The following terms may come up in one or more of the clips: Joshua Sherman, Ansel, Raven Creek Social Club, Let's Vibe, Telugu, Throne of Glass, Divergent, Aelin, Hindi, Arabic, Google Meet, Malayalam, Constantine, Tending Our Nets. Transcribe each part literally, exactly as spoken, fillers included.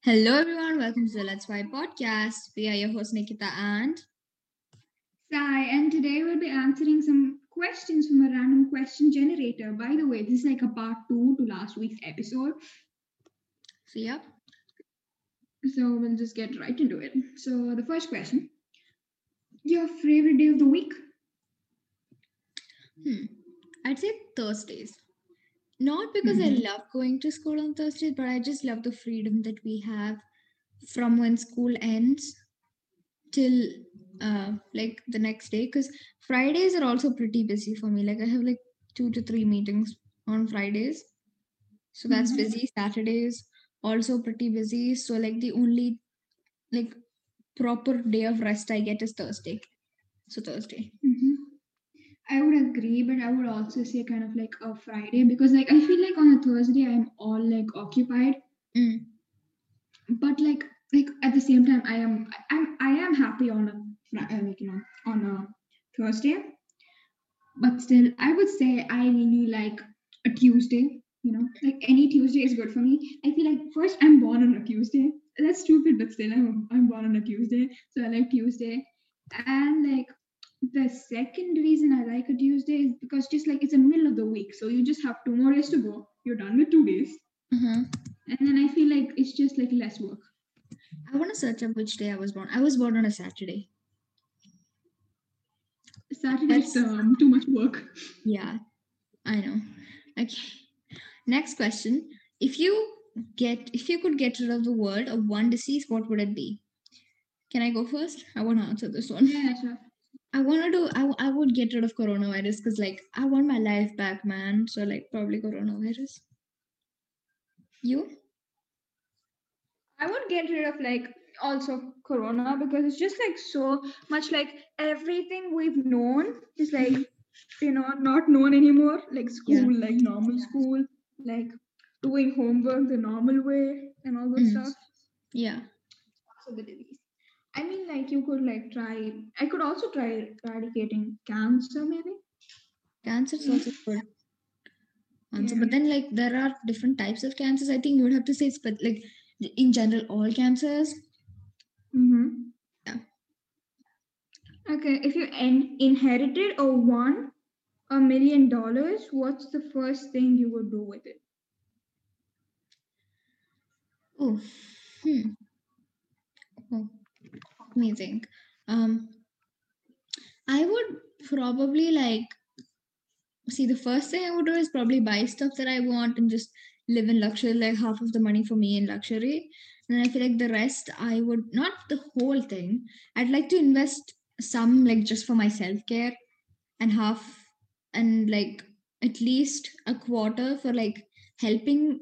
Hello everyone, welcome to the Let's Vibe podcast. We are your hosts Nikita and Sai, and today we'll be answering some questions from a random question generator. By the way, this is like a part two to last week's episode. So yeah, so we'll just get right into it. So the first question, your favorite day of the week? Hmm. I'd say Thursdays. Not because mm-hmm. I love going to school on Thursdays, but I just love the freedom that we have from when school ends till uh, like the next day. Because Fridays are also pretty busy for me. Like I have like two to three meetings on Fridays. So that's mm-hmm. busy. Saturdays also pretty busy. So like the only like proper day of rest I get is Thursday. So Thursday. Mm-hmm. I would agree, but I would also say kind of like a Friday, because like I feel like on a Thursday I'm all like occupied, mm. but like like at the same time I am I'm I am happy on a like you know on a Thursday, but still I would say I really like a Tuesday. You know, like any Tuesday is good for me. I feel like first I'm born on a Tuesday. That's stupid, but still I'm I'm born on a Tuesday, so I like Tuesday, and like. The second reason I like a Tuesday is because just like it's the middle of the week. So you just have two more days to go. You're done with two days. Uh-huh. And then I feel like it's just like less work. I want to search up which day I was born. I was born on a Saturday. Saturday's um, too much work. Yeah, I know. Okay. Next question. If you get, if you could get rid of the world of one disease, what would it be? Can I go first? I want to answer this one. Yeah, sure. I want to do, I, I would get rid of coronavirus because, like, I want my life back, man. So, like, probably coronavirus. You? I would get rid of, like, also corona because it's just, like, so much, like, everything we've known is, like, you know, not known anymore. Like, school, yeah. like, normal yeah. school, like, doing homework the normal way and all those mm. stuff. Yeah. So, the disease. I mean, like, you could, like, try... I could also try eradicating cancer, maybe. Cancer is also good. Answer. Yeah. But then, like, there are different types of cancers. I think you would have to say, but like, in general, all cancers. Mm-hmm. Yeah. Okay, if you en- inherited or won a million dollars, what's the first thing you would do with it? Oh. Hmm. Oh. Let me think. Um, I would probably like, see, the first thing I would do is probably buy stuff that I want and just live in luxury, like half of the money for me in luxury. And I feel like the rest, I would, not the whole thing, I'd like to invest some like just for my self-care and half and like at least a quarter for like helping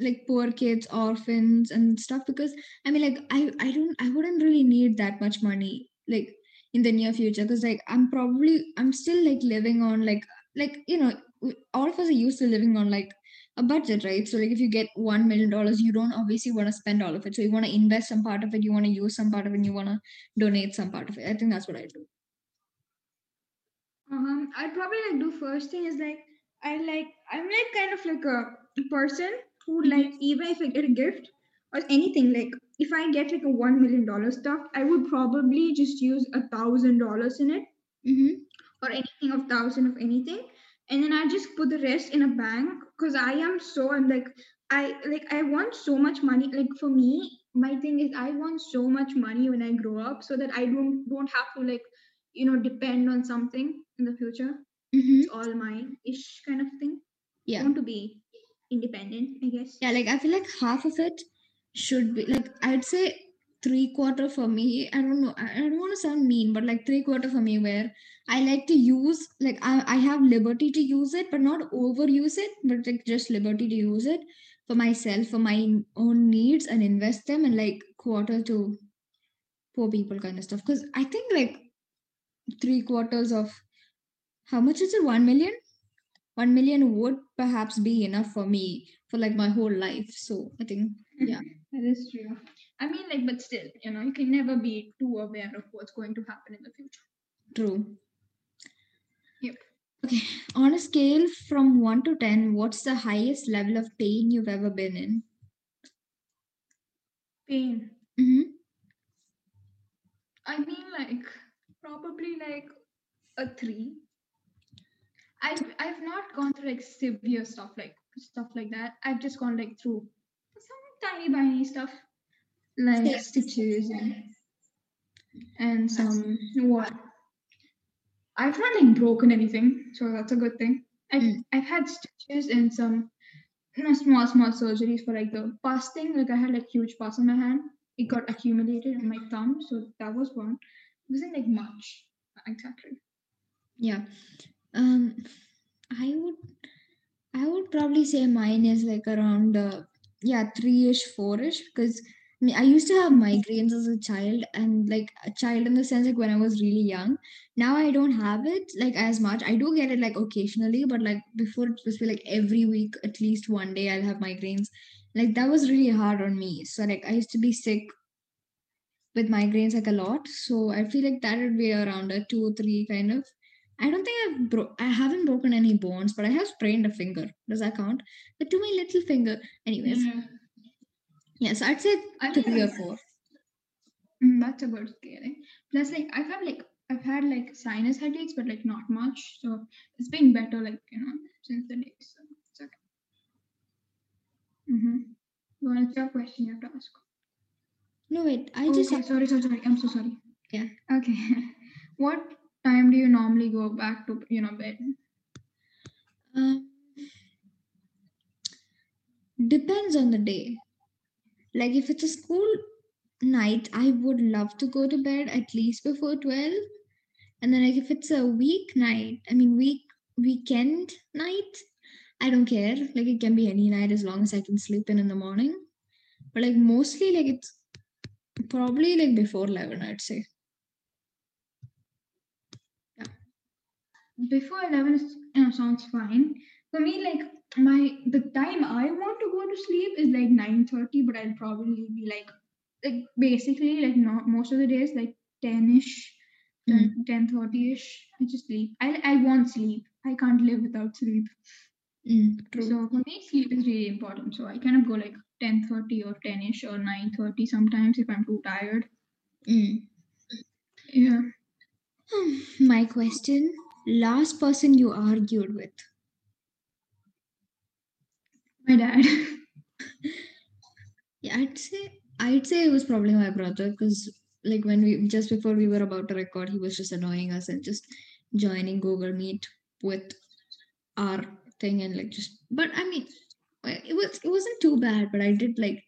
like poor kids, orphans and stuff, because I mean like I I don't I wouldn't really need that much money like in the near future, because like I'm probably I'm still like living on like like you know all of us are used to living on like a budget, right? So like if you get one million dollars, you don't obviously want to spend all of it, so you want to invest some part of it, you want to use some part of it, and you want to donate some part of it. I think that's what I do. Uh-huh. I'd probably like do first thing is like I like I'm like kind of like a person who like even if I get a gift or anything, like if I get like a one million dollar stuff, I would probably just use a thousand dollars in it mm-hmm. or anything of thousand of anything, and then I just put the rest in a bank, because I am so I'm like I like I want so much money. Like for me, my thing is I want so much money when I grow up, so that I don't don't have to like you know depend on something in the future. Mm-hmm. It's all mine-ish kind of thing. Yeah, I want to be independent, I guess. Yeah, like I feel like half of it should be like I'd say three quarter for me. I don't know. I don't want to sound mean, but like three quarter for me, where I like to use like I I have liberty to use it, but not overuse it, but like just liberty to use it for myself, for my own needs, and invest them, and like quarter to poor people kind of stuff. Because I think like three quarters of how much is it? One million. One million would perhaps be enough for me for like my whole life. So I think, yeah. That is true. I mean like, but still, you know, you can never be too aware of what's going to happen in the future. True. Yep. Okay, on a scale from one to ten, what's the highest level of pain you've ever been in? Pain. Mm-hmm. I mean, like, probably like a three. I've, I've not gone through like severe stuff like stuff like that. I've just gone like through some tiny, tiny stuff, like yes. stitches and, and some what. I've not like broken anything, so that's a good thing. I've, mm. I've had stitches and some you know, small, small surgeries for like the pus thing. Like I had like huge pus on my hand. It got accumulated on my thumb, so that was one. It wasn't like much, exactly. Yeah. Um, I would, I would probably say mine is like around, uh, yeah, three-ish, four-ish, because I mean, I used to have migraines as a child, and like a child in the sense like when I was really young. Now I don't have it like as much. I do get it like occasionally, but like before it was like every week, at least one day I'll have migraines. Like that was really hard on me. So like I used to be sick with migraines like a lot. So I feel like that would be around a two or three kind of. I don't think I've bro- I haven't broken any bones, but I have sprained a finger. Does that count? But to my little finger, anyways. Mm-hmm. Yeah, so I'd say I mean, three or four. That's about scary. Plus, like I've had like I've had like sinus headaches, but like not much. So it's been better, like you know, since the day. So it's okay. Mm-hmm. What's your question? You have to ask. No wait, I okay, just. Have... Sorry, sorry, sorry. I'm so sorry. Yeah. Okay. What time do you normally go back to you know bed? Um. Depends on the day. Like if it's a school night, I would love to go to bed at least before twelve. And then like if it's a week night, I mean week weekend night, I don't care. Like it can be any night as long as I can sleep in in the morning. But like mostly like it's probably like before eleven, I'd say. Yeah. Before eleven you know, sounds fine. For me, like my the time I want to go to sleep is like nine thirty, but I'll probably be like like basically like not most of the days like ten-ish, mm. ten thirty-ish. I just sleep. I I want sleep. I can't live without sleep. Mm, so for me, sleep is really important. So I kind of go like ten thirty or ten-ish or nine thirty sometimes if I'm too tired. Mm. Yeah. My question: last person you argued with? My dad. Yeah, I'd say I'd say it was probably my brother because like when we just before we were about to record, he was just annoying us and just joining Google Meet with our thing and like just. But I mean, it was it wasn't too bad. But I did like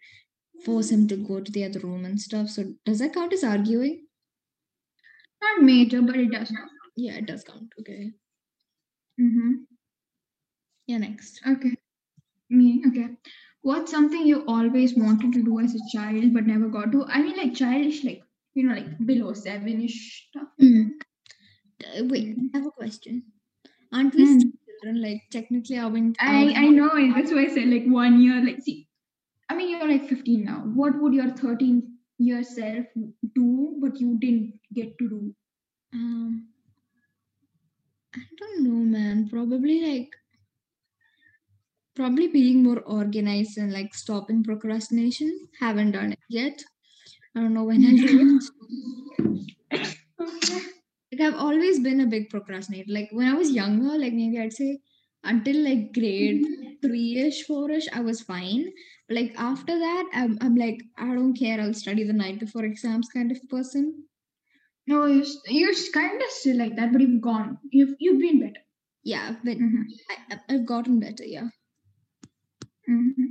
force him to go to the other room and stuff. So does that count as arguing? Not major, but it does count. Yeah, it does count. Okay. Mm-hmm. Yeah. Next. Okay. Me, okay. What's something you always wanted to do as a child but never got to? I mean, like childish, like you know, like below seven-ish stuff. Mm. Uh, wait, I have a question. Aren't we mm. still children? Like technically, I went. I I know. It. That's why I said like one year. Like, see, I mean, you're like fifteen now. What would your thirteen-year self do, but you didn't get to do? Um, I don't know, man. Probably like. Probably being more organized and like stopping procrastination. Haven't done it yet. I don't know when I'll do it. Like I've always been a big procrastinator. Like when I was younger, like maybe I'd say until like grade three-ish, four-ish, I was fine. But like after that, I'm, I'm like, I don't care. I'll study the night before exams kind of person. No, you're, you're kind of still like that, but you've gone. You've, you've been better. Yeah, but mm-hmm. I, I've gotten better, yeah. Mm-hmm.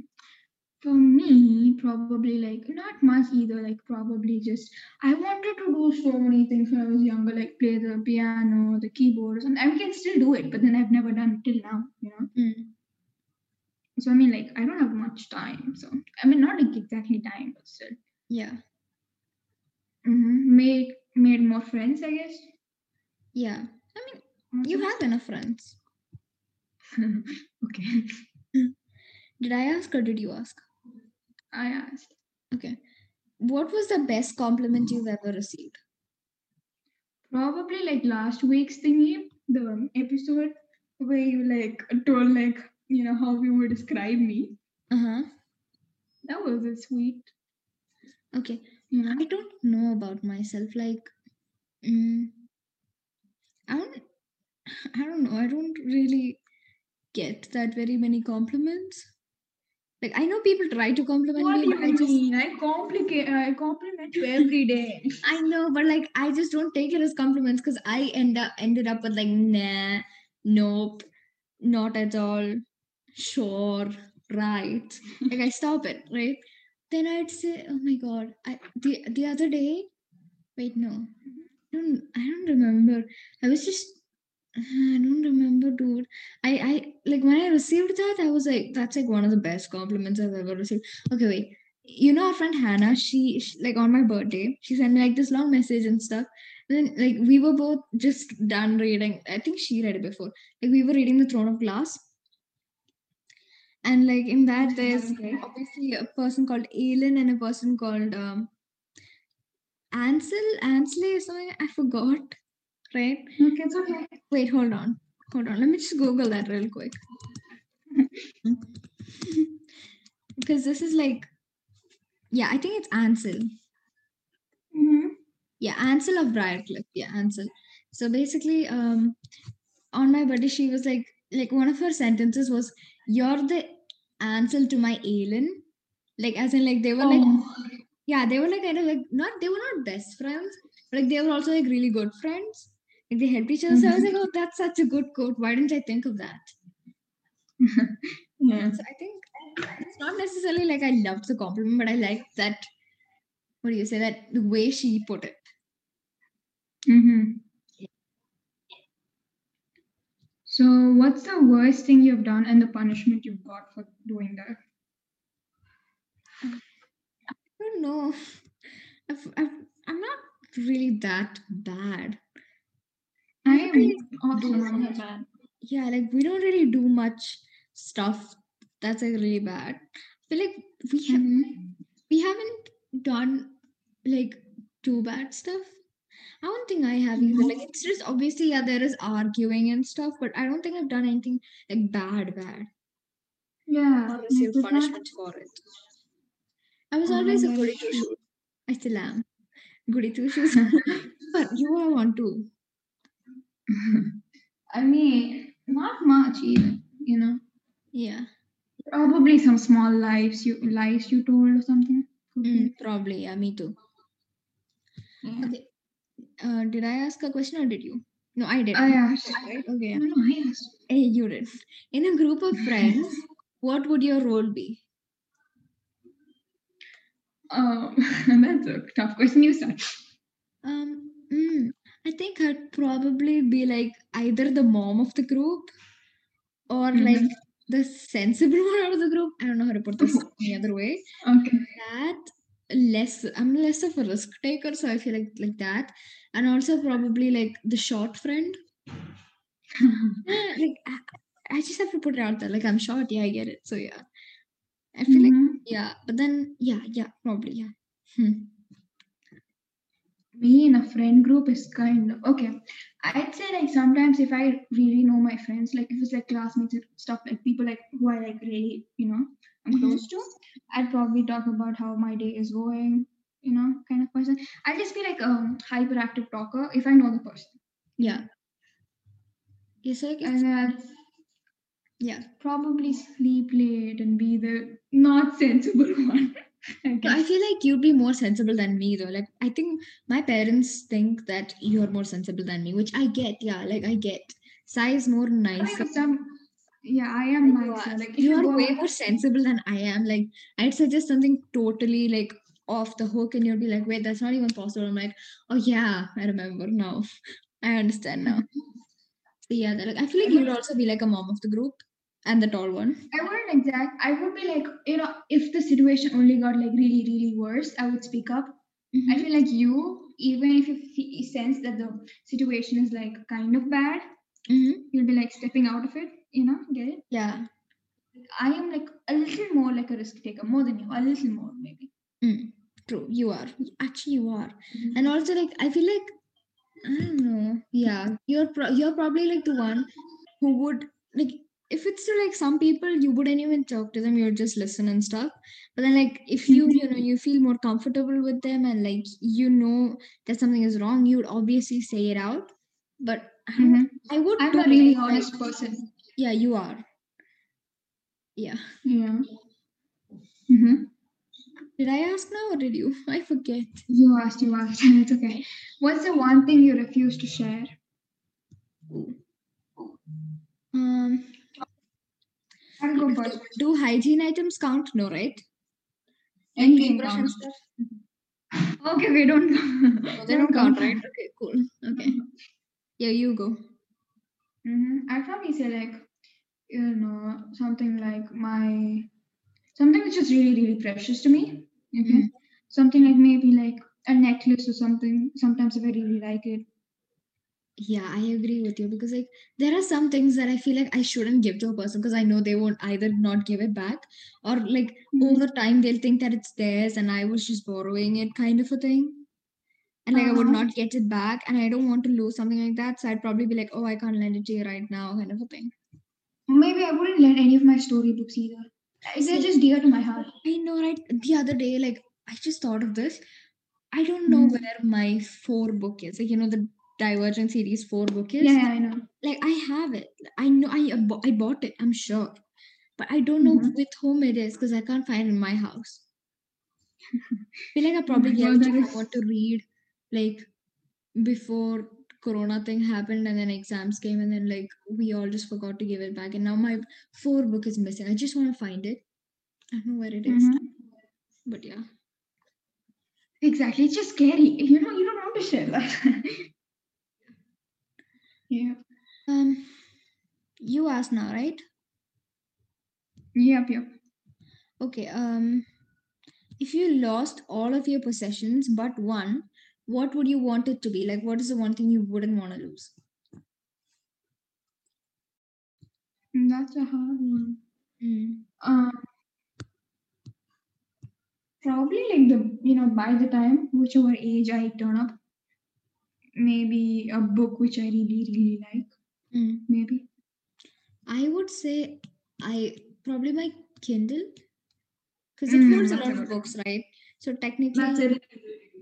For me, probably like not much either. Like probably just I wanted to do so many things when I was younger, like play the piano, the keyboard, and I can still do it. But then I've never done it till now, you know. Mm. So I mean, like I don't have much time. So I mean, not like exactly time, but still. Yeah. Mm-hmm. Made made more friends, I guess. Yeah, I mean, you have enough friends. Okay. Did I ask or did you ask? I asked. Okay. What was the best compliment you've ever received? Probably like last week's thingy, the episode where you like told like, you know, how you would describe me. Uh-huh. That was sweet. Okay. Yeah. I don't know about myself. Like, um, I don't, I don't know. I don't really get that very many compliments. Like, I know people try to compliment what me. What do you I mean? Just, I, complicate, I compliment you every day. I know, but like, I just don't take it as compliments because I end up ended up with like, nah, nope, not at all, sure, right. Like, I stop it, right? Then I'd say, oh my God, I the, the other day, wait, no, I don't, I don't remember. I was just, I don't remember, dude. I, I like when I received that, I was like, that's like one of the best compliments I've ever received. Okay, wait. You know our friend Hannah, she, she like on my birthday, she sent me like this long message and stuff. And then like we were both just done reading. I think she read it before. Like we were reading The Throne of Glass. And like in that there's okay. obviously a person called Aelin and a person called um Ansel, Ansley or something. I forgot. Right? Okay, it's okay. Wait, hold on. Hold on. Let me just Google that real quick. Because this is like, yeah, I think it's Ansel. Mm-hmm. Yeah, Ansel of Briarcliff. Yeah, Ansel. So basically, um, on my birthday, she was like, like one of her sentences was, "You're the Ansel to my Aelin." Like, as in, like, they were oh. like, yeah, they were like, kind of like, not, they were not best friends, but like, they were also like really good friends. Like they helped each other. Mm-hmm. So I was like, oh, that's such a good quote. Why didn't I think of that? Yeah. So I think it's not necessarily like I loved the compliment, but I liked that, what do you say, that the way she put it. Mm-hmm. Yeah. So what's the worst thing you've done and the punishment you've got for doing that? I don't know. I've, I've, I'm not really that bad. I am really also not bad. Yeah, like we don't really do much stuff that's like really bad. But like we have mm-hmm. we haven't done like too bad stuff. I don't think I have either. Like it's just obviously yeah, there is arguing and stuff, but I don't think I've done anything like bad, bad. Yeah. Obviously punishment for it. I was always oh, a goody two shoes. I still am. Goody two shoes. But you all want to. I mean, not much either, you know. Yeah. Probably some small lies you lies you told or something. Mm, probably, yeah, me too. Yeah. Okay. Uh, did I ask a question or did you? No, I did. I asked. Right? Okay. No, no, I asked. Hey, you did. In a group of friends, what would your role be? Um, that's a tough question. You start. Um. Mm, I think I'd probably be like either the mom of the group or mm-hmm. like the sensible one of the group. I don't know how to put this any other way. Okay. That less, I'm less of a risk taker, so I feel like like that. And also probably like the short friend. Like I, I just have to put it out there. Like I'm short, yeah, I get it. So yeah, I feel mm-hmm. like yeah. But then yeah, yeah, probably yeah. Hmm. Me in a friend group is kind of, okay, I'd say like sometimes if I really know my friends, like if it's like classmates and stuff, like people like who I like really, you know, I'm mm-hmm. close to, I'd probably talk about how my day is going, you know, kind of person. I'll just be like a hyperactive talker if I know the person. Yeah. Yes, I guess. And I'd yeah. probably sleep late and be the not sensible one. Okay. I feel like you'd be more sensible than me though. Like I think my parents think that you're more sensible than me, which I get. Yeah, like I get. Sai is more nicer. Some, yeah, I am you nicer. Are, like you're you way more sensible than I am. Like I'd suggest something totally like off the hook, and you'd be like, "Wait, that's not even possible." I'm like, "Oh yeah, I remember now. I understand now." So yeah, like I feel like you'd also be like a mom of the group. And the tall one. I wouldn't exact. I would be like, you know, if the situation only got like really, really worse, I would speak up. Mm-hmm. I feel like you, even if you sense that the situation is like kind of bad, mm-hmm. you'll be like stepping out of it, you know, get it? Yeah. I am like a little more like a risk taker, more than you, a little more maybe. Mm, true, you are. Actually, you are. Mm-hmm. And also like, I feel like, I don't know. Yeah, you're, pro- you're probably like the one who would, like, if it's to, like, some people, you wouldn't even talk to them, you would just listen and stuff. But then, like, if you, you know, you feel more comfortable with them and, like, you know that something is wrong, you would obviously say it out. But mm-hmm. I, I would... I'm a really honest like, person. Yeah, you are. Yeah. Yeah. Mm-hmm. Did I ask now or did you? I forget. You asked, you asked. It's okay. What's the one thing you refuse to share? Um... I'll go first. Do, do hygiene items count? No, right? Anything counts. Okay, we don't count. No, they don't count, right? Okay, cool. Okay. Yeah, you go. Mm-hmm. I'll probably say, like, you know, something like my... Something which is really, really precious to me. Okay. Mm-hmm. Something like maybe like a necklace or something. Sometimes if I really like it. Yeah, I agree with you because, like, there are some things that I feel like I shouldn't give to a person because I know they won't either not give it back or, like, mm-hmm. all the time they'll think that it's theirs and I was just borrowing it kind of a thing. And, like, uh-huh. I would not get it back and I don't want to lose something like that. So I'd probably be like, oh, I can't lend it to you right now kind of a thing. Maybe I wouldn't lend any of my storybooks either. They're just dear to my heart. I know, right? The other day, like, I just thought of this. I don't know mm-hmm. where my four book is. Like, you know, the Divergent series four book is. Yeah, yeah, I know. Like, I have it. I know. I I bought it, I'm sure. But I don't know mm-hmm. with whom it is because I can't find it in my house. I feel like I probably gave it to someone to read, like, before Corona thing happened and then exams came and then, like, we all just forgot to give it back and now my four book is missing. I just want to find it. I don't know where it is. Mm-hmm. But yeah. Exactly. It's just scary. You know, you don't want to share that. Yeah. Um, you asked now, right? Yep, yep. Okay. Um, if you lost all of your possessions but one, what would you want it to be? Like, what is the one thing you wouldn't want to lose? That's a hard one. Mm. Um, probably like the, you know, by the time, whichever age I turn up, maybe a book which I really, really like. Mm. Maybe. I would say I probably my Kindle because it mm, holds a lot of books, right? So technically, that's it.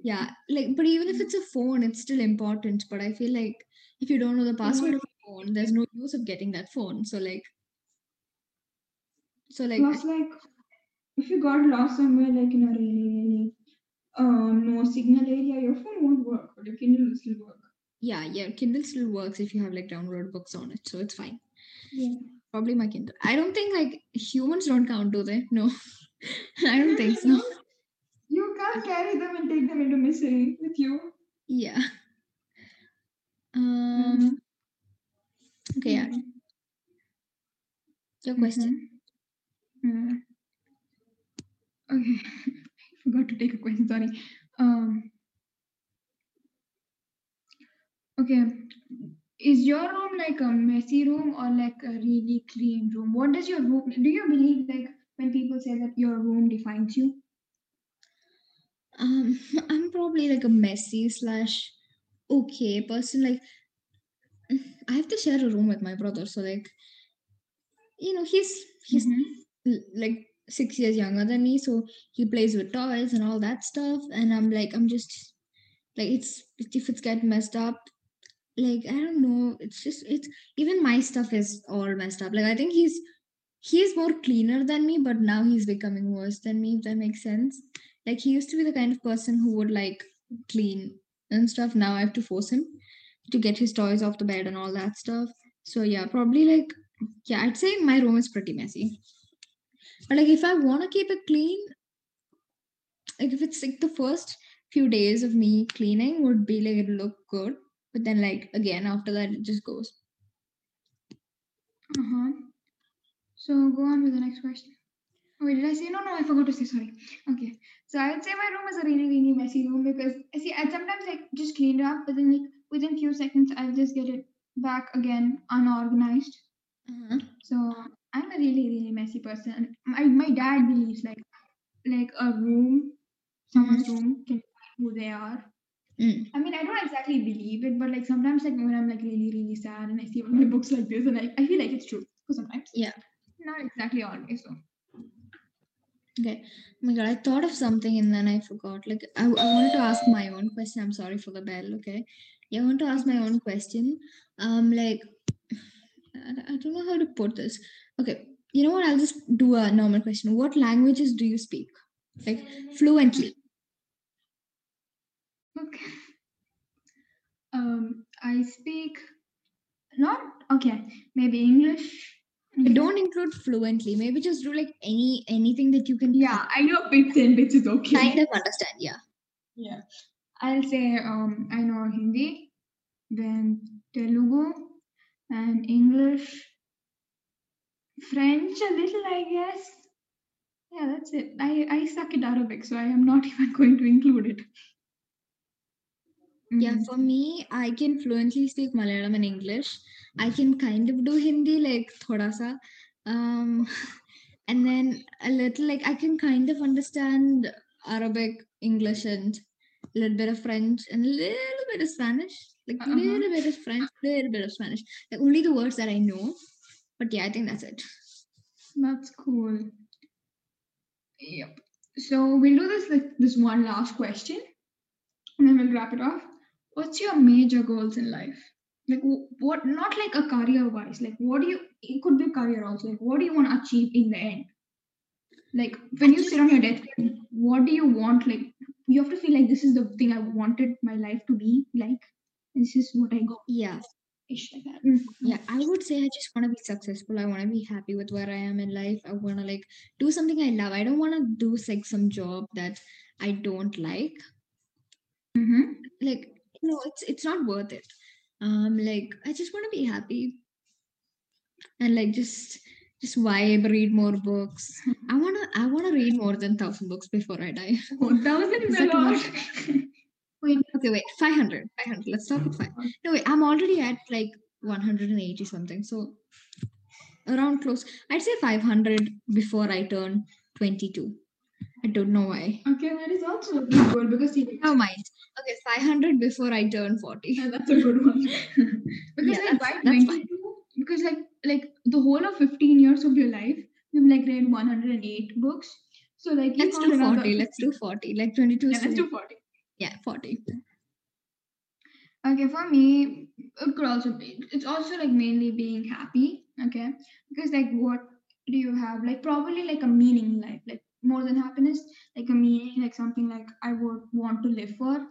Yeah, like, but even if it's a phone, it's still important. But I feel like if you don't know the password of a phone, there's no use of getting that phone. So like, so like, plus, like, if you got lost somewhere, like in a really, really um, no signal area, your phone won't work, but your Kindle will still work. Yeah, yeah, Kindle still works if you have like download books on it, so it's fine. Yeah, probably my Kindle. I don't think like humans don't count, do they? No, I don't think so. You can't carry them and take them into misery with you. Yeah. Um. Mm-hmm. Okay, yeah. Your question. Mm-hmm. Yeah. Okay. I forgot to take a question, sorry. Um. Okay. Is your room like a messy room or like a really clean room? What does your room... Do you believe like when people say that your room defines you? Um, I'm probably like a messy slash okay person. Like, I have to share a room with my brother. So like, you know, he's, he's mm-hmm. like six years younger than me. So he plays with toys and all that stuff. And I'm like, I'm just like, it's, if it's get messed up, like, I don't know. It's just, it's even my stuff is all messed up. Like, I think he's, he's more cleaner than me, but now he's becoming worse than me, if that makes sense. Like, he used to be the kind of person who would, like, clean and stuff. Now I have to force him to get his toys off the bed and all that stuff. So, yeah, probably, like, yeah, I'd say my room is pretty messy. But, like, if I want to keep it clean, like, if it's, like, the first few days of me cleaning would be, like, it'll look good. But then, like, again, after that, it just goes. Uh-huh. So, go on with the next question. Wait, did I say? No, no, I forgot to say, sorry. Okay. So I would say my room is a really, really messy room because I see, I sometimes like just clean it up, but then like within a few seconds, I'll just get it back again, unorganized. Uh-huh. So I'm a really, really messy person. My, my dad believes like, like a room, someone's mm-hmm. room can find who they are. Mm. I mean, I don't exactly believe it, but like sometimes like when I'm like really, really sad done and I see all my books like this, and I, I feel like it's true sometimes. Yeah. Not exactly always, though. Okay. Oh my God, I thought of something and then I forgot. Like, I, I wanted to ask my own question. I'm sorry for the bell, okay? Yeah, I want to ask my own question. Um, like, I, I don't know how to put this. Okay, you know what? I'll just do a normal question. What languages do you speak? Like, fluently. Okay. Um, I speak... Not... Okay, maybe English... I don't include fluently. Maybe just do like any anything that you can. Yeah, I know bits and bits is okay. Kind of understand. Yeah. Yeah. I'll say um I know Hindi, then Telugu, and English, French a little, I guess. Yeah, that's it. I I suck at Arabic, so I am not even going to include it. Mm-hmm. Yeah, for me, I can fluently speak Malayalam and English. I can kind of do Hindi, like, thoda sa. Um, and then a little, like, I can kind of understand Arabic, English, and a little bit of French, and a little bit of Spanish. Like, a uh-huh. little bit of French, a little bit of Spanish. Like, only the words that I know. But yeah, I think that's it. That's cool. Yep. So, we'll do this, like, this one last question. And then we'll wrap it off. What's your major goals in life? Like, what, not like a career-wise, like, what do you, it could be career also, like, what do you want to achieve in the end? Like, when you sit on your deathbed, what do you want? Like, you have to feel like this is the thing I wanted my life to be, like, this is what I got. Yeah. Yeah, I would say I just want to be successful. I want to be happy with where I am in life. I want to, like, do something I love. I don't want to do, like, some job that I don't like. Mm-hmm. Like, you know, it's it's not worth it. Um, like, I just want to be happy and like just just vibe, read more books. I wanna I wanna read more than thousand books before I die. Oh, thousand is a lot. Wait, okay, wait, five hundred, five hundred. Let's stop at five. No, wait, I'm already at like one hundred and eighty something. So around close, I'd say five hundred before I turn twenty-two. I don't know why. Okay, that is also a good goal because he... Never mind. Okay, five hundred before I turn forty. Yeah, that's a good one. Because yeah, like by twenty-two, because like like the whole of fifteen years of your life, you've like read one hundred eight books. So like you let's do forty. Let's do forty. Like twenty-two. Yeah, let's do forty. Yeah, forty. Okay, for me, it could also be. It's also like mainly being happy. Okay, because like what do you have? Like probably like a meaning in life. Like. More than happiness, like a meaning, like something like I would want to live for.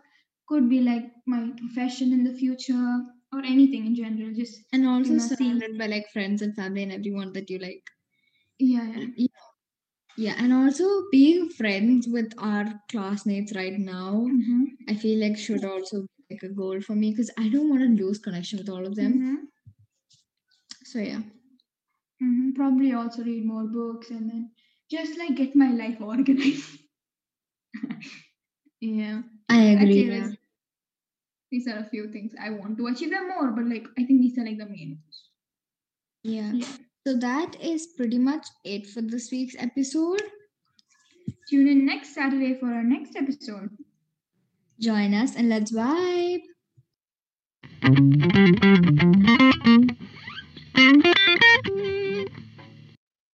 Could be like my profession in the future or anything in general. Just and also you know, surrounded seeing... by like friends and family and everyone that you like. Yeah, yeah, yeah. Yeah, and also being friends with our classmates right now, mm-hmm. I feel like should also be like a goal for me because I don't want to lose connection with all of them. Mm-hmm. So yeah, mm-hmm. Probably also read more books and then. Just like get my life organized. Yeah. I agree. Yeah. These are a few things I want to achieve them more, but like I think these are like the main ones. Yeah. yeah. So that is pretty much it for this week's episode. Tune in next Saturday for our next episode. Join us and let's vibe.